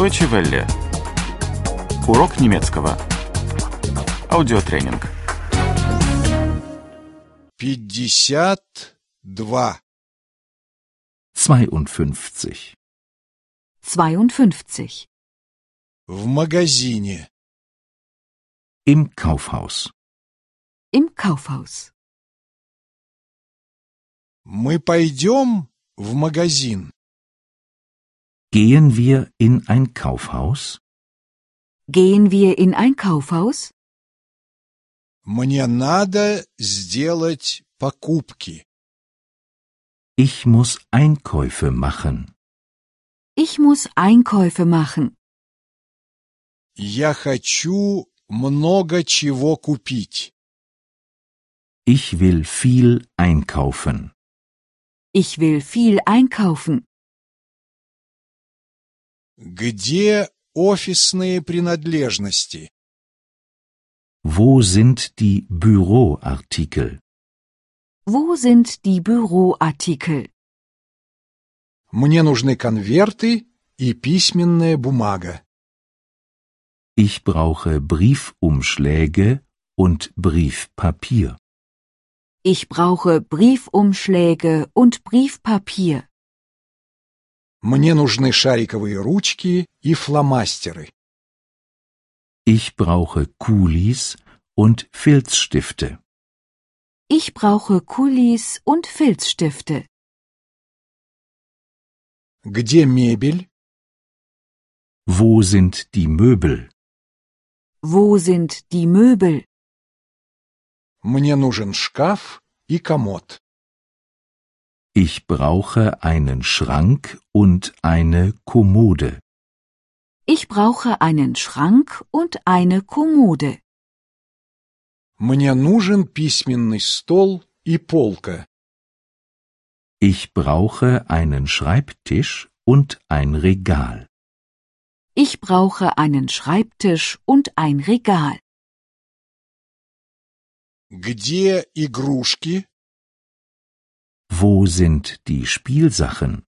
Deutsche Welle. Урок немецкого. Аудиотренинг. 52. 52. В магазине. Im Kaufhaus. Im Kaufhaus. Мы пойдем в магазин. Gehen wir in ein Kaufhaus? Gehen wir in ein Kaufhaus? Мне надо сделать покупки. Ich muss Einkäufe machen. Ich muss Einkäufe machen. Я хочу много чего купить. Ich will viel einkaufen. Ich will viel einkaufen. Где офисные принадлежности? Wo sind die Büroartikel? Wo sind die Büroartikel? Мне нужны конверты и письменная бумага. Ich brauche Briefumschläge und Briefpapier. Ich brauche Briefumschläge und Briefpapier. Мне нужны шариковые ручки и фломастеры. Ich brauche Kulis und Filzstifte. Ich brauche Kulis und Filzstifte. Где мебель? Wo sind die Möbel? Wo sind die Möbel? Мне нужен шкаф и комод. Ich brauche einen Schrank und eine Kommode. Ich brauche einen Schrank und eine Kommode. Мне нужен письменный стол и полка. Ich brauche einen Schreibtisch und ein Regal. Ich brauche einen Schreibtisch und ein Regal. Где игрушки? Wo sind die Spielsachen?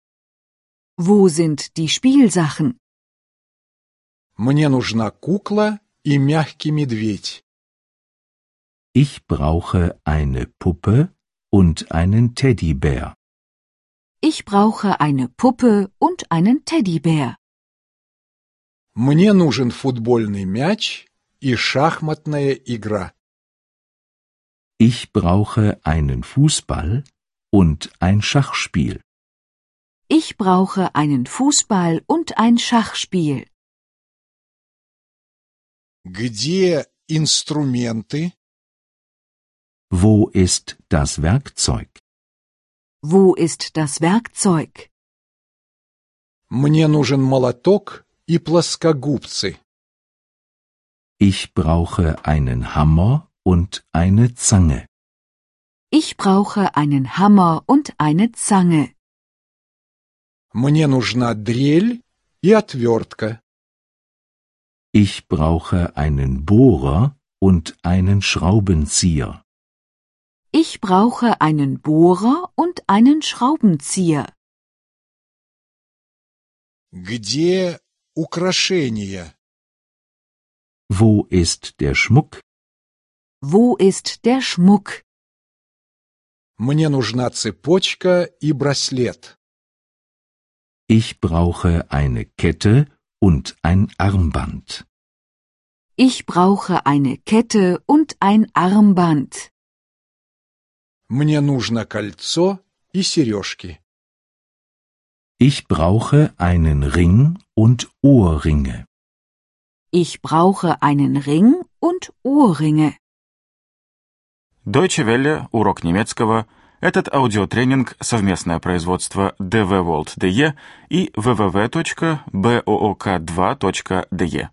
Wo sind die Spielsachen? Мне нужна кукла и мягкий медведь. Ich brauche eine Puppe und einen Teddybär. Ich brauche eine Puppe und einen Teddybär. Мне нужен футбольный мяч и шахматная игра. Ich brauche einen Fußball und ein Schachspiel. Ich brauche einen Fußball und ein Schachspiel. Где инструменты? Wo ist das Werkzeug? Wo ist das Werkzeug? Мне нужен молоток и плоскогубцы. Ich brauche einen Hammer und eine Zange. Ich brauche einen Hammer und eine Zange. Мне нужна дрель и отвертка. Ich brauche einen Bohrer und einen Schraubenzieher. Ich brauche einen Bohrer und einen Schraubenzieher. Где украшения? Wo ist der Schmuck? Wo ist der Schmuck? Мне нужна цепочка и браслет. Ich brauche eine Kette und ein Armband. Ich brauche eine Kette und ein Armband. Мне нужно кольцо и сережки. Ich brauche einen Ring und Ohrringe. Ich brauche einen Ring und Ohrringe. Deutsche Welle, урок немецкого. Этот аудиотренинг – совместное производство DW World DE и www.book2.de.